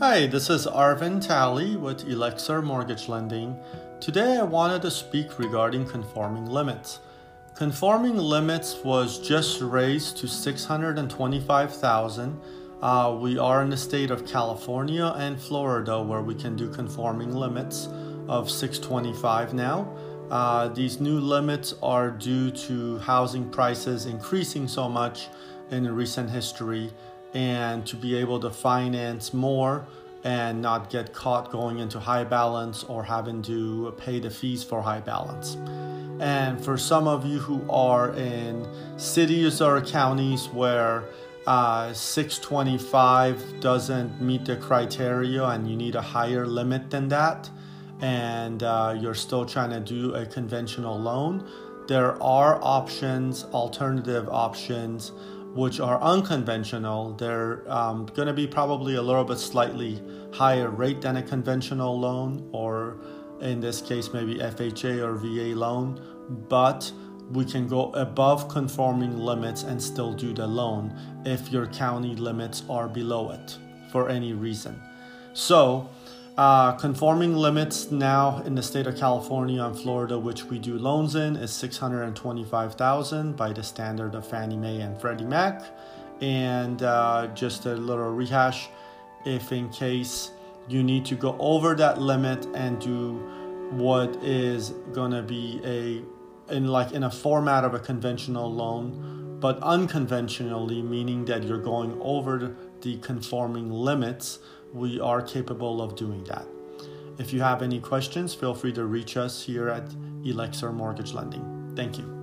Hi, this is Arvind Talley with Elixir Mortgage Lending. Today I wanted to speak regarding conforming limits. Conforming limits was just raised to $625,000. We are in the state of California and Florida where we can do conforming limits of $625,000 now. These new limits are due to housing prices increasing so much in recent history, and to be able to finance more and not get caught going into high balance or having to pay the fees for high balance. And for some of you who are in cities or counties where 625 doesn't meet the criteria and you need a higher limit than that, and you're still trying to do a conventional loan, there are options, alternative options, which are unconventional. They're going to be probably a little bit slightly higher rate than a conventional loan, or in this case maybe FHA or VA loan, but we can go above conforming limits and still do the loan if your county limits are below it for any reason. So conforming limits now in the state of California and Florida, which we do loans in, is $625,000 by the standard of Fannie Mae and Freddie Mac. And just a little rehash, if in case you need to go over that limit and do what is gonna be in a format of a conventional loan, but unconventionally, meaning that you're going over the conforming limits, we are capable of doing that. If you have any questions, feel free to reach us here at Elixir Mortgage Lending. Thank you.